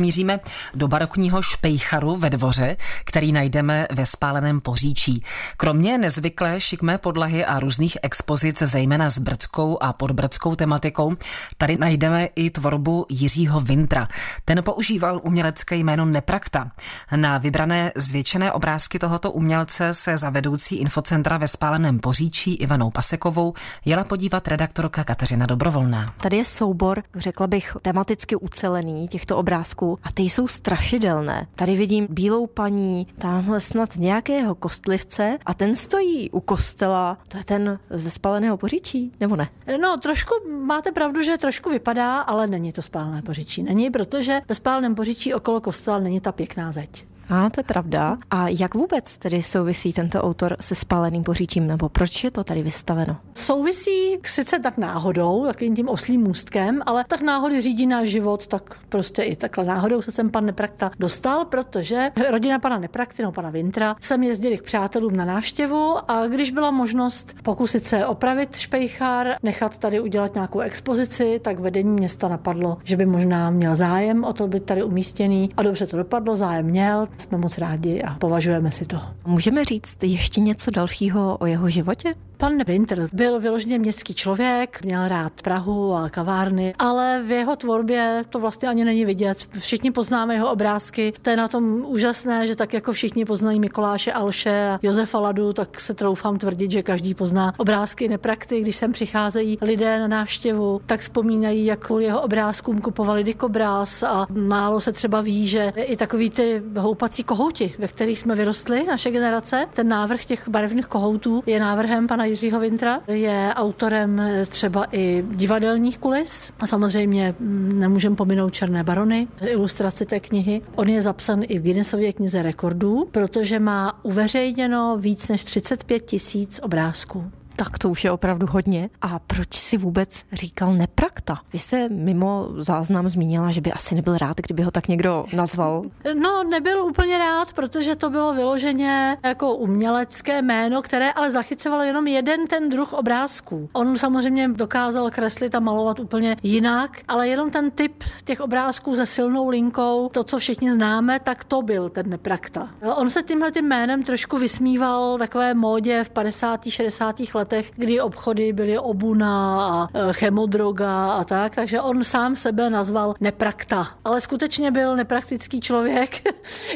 Míříme do barokního špejcharu ve dvoře, který najdeme ve spáleném Poříčí. Kromě nezvyklé šikmé podlahy a různých expozic, zejména s brdskou a podbrdskou tematikou, tady najdeme i tvorbu Jiřího Vintra. Ten používal umělecké jméno Neprakta. Na vybrané zvětšené obrázky tohoto umělce se za vedoucí infocentra ve spáleném Poříčí Ivanou Pasekovou jela podívat redaktorka Kateřina Dobrovolná. Tady je soubor, řekla bych, tematicky ucelený těchto obrázků. A ty jsou strašidelné. Tady vidím bílou paní, tamhle snad nějakého kostlivce a ten stojí u kostela. To je ten ze spáleného Poříčí, nebo ne? No, trošku máte pravdu, že trošku vypadá, ale není to spálené Poříčí. Není, protože ve spáleném Poříčí okolo kostela není ta pěkná zeď. A to je pravda. A jak vůbec tedy souvisí tento autor se spáleným Poříčím, nebo proč je to tady vystaveno? Souvisí sice tak náhodou, takovým tím oslým můstkem, ale tak náhody řídí náš život, tak prostě i takhle náhodou se sem pan Neprakta dostal, protože rodina pana Neprakty, no pana Vintra, sem jezdili k přátelům na návštěvu a když byla možnost pokusit se opravit špejchár, nechat tady udělat nějakou expozici, tak vedení města napadlo, že by možná měl zájem o to být tady umístěný a dobře to dopadlo, zájem měl. Jsme moc rádi a považujeme si to. Můžeme říct ještě něco dalšího o jeho životě? Pan Vintr byl vyloženě městský člověk, měl rád Prahu a kavárny, ale v jeho tvorbě to vlastně ani není vidět. Všichni poznáme jeho obrázky, to je na tom úžasné, že tak jako všichni poznají Mikuláše Alše a Josefa Ladu, tak se troufám tvrdit, že každý pozná obrázky Neprakty. Když sem přicházejí lidé na návštěvu, tak vzpomínají, jak kvůli jeho obrázkům kupovali dikobráz a málo se třeba ví, že i takový ty houpací kohouti, ve kterých jsme vyrostli, naše generace. Ten návrh těch barevných kohoutů je návrhem pana Jiřího Vintra, je autorem třeba i divadelních kulis a samozřejmě nemůžeme pominout Černé barony, ilustraci té knihy. On je zapsan i v Guinessově knize rekordů, protože má uveřejněno víc než 35 000 obrázků. Tak to už je opravdu hodně. A proč si vůbec říkal Neprakta? Vy jste mimo záznam zmínila, že by asi nebyl rád, kdyby ho tak někdo nazval. No, nebyl úplně rád, protože to bylo vyloženě jako umělecké jméno, které ale zachycovalo jenom jeden ten druh obrázků. On samozřejmě dokázal kreslit a malovat úplně jinak, ale jenom ten typ těch obrázků se silnou linkou, to, co všichni známe, tak to byl ten Neprakta. On se tímhletím jménem trošku vysmíval takové módě v 50. 60. letech, kdy obchody byly obuna a chemodroga a tak, takže on sám sebe nazval Neprakta. Ale skutečně byl nepraktický člověk,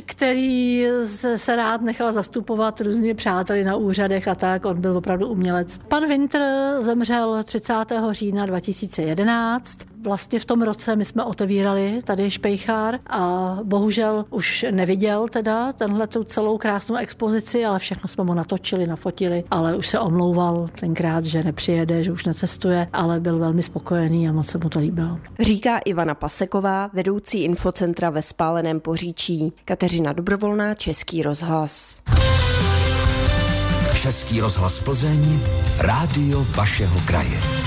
který se rád nechal zastupovat různými přáteli na úřadech a tak, on byl opravdu umělec. Pan Vintr zemřel 30. října 2011. Vlastně v tom roce my jsme otevírali tady špejchár a bohužel už neviděl teda tenhle tu celou krásnou expozici, ale všechno jsme mu natočili, nafotili, ale už se omlouval tenkrát, že nepřijede, že už necestuje, ale byl velmi spokojený a moc se mu to líbilo. Říká Ivana Paseková, vedoucí infocentra ve spáleném Poříčí. Kateřina Dobrovolná, Český rozhlas. Český rozhlas Plzeň, rádio vašeho kraje.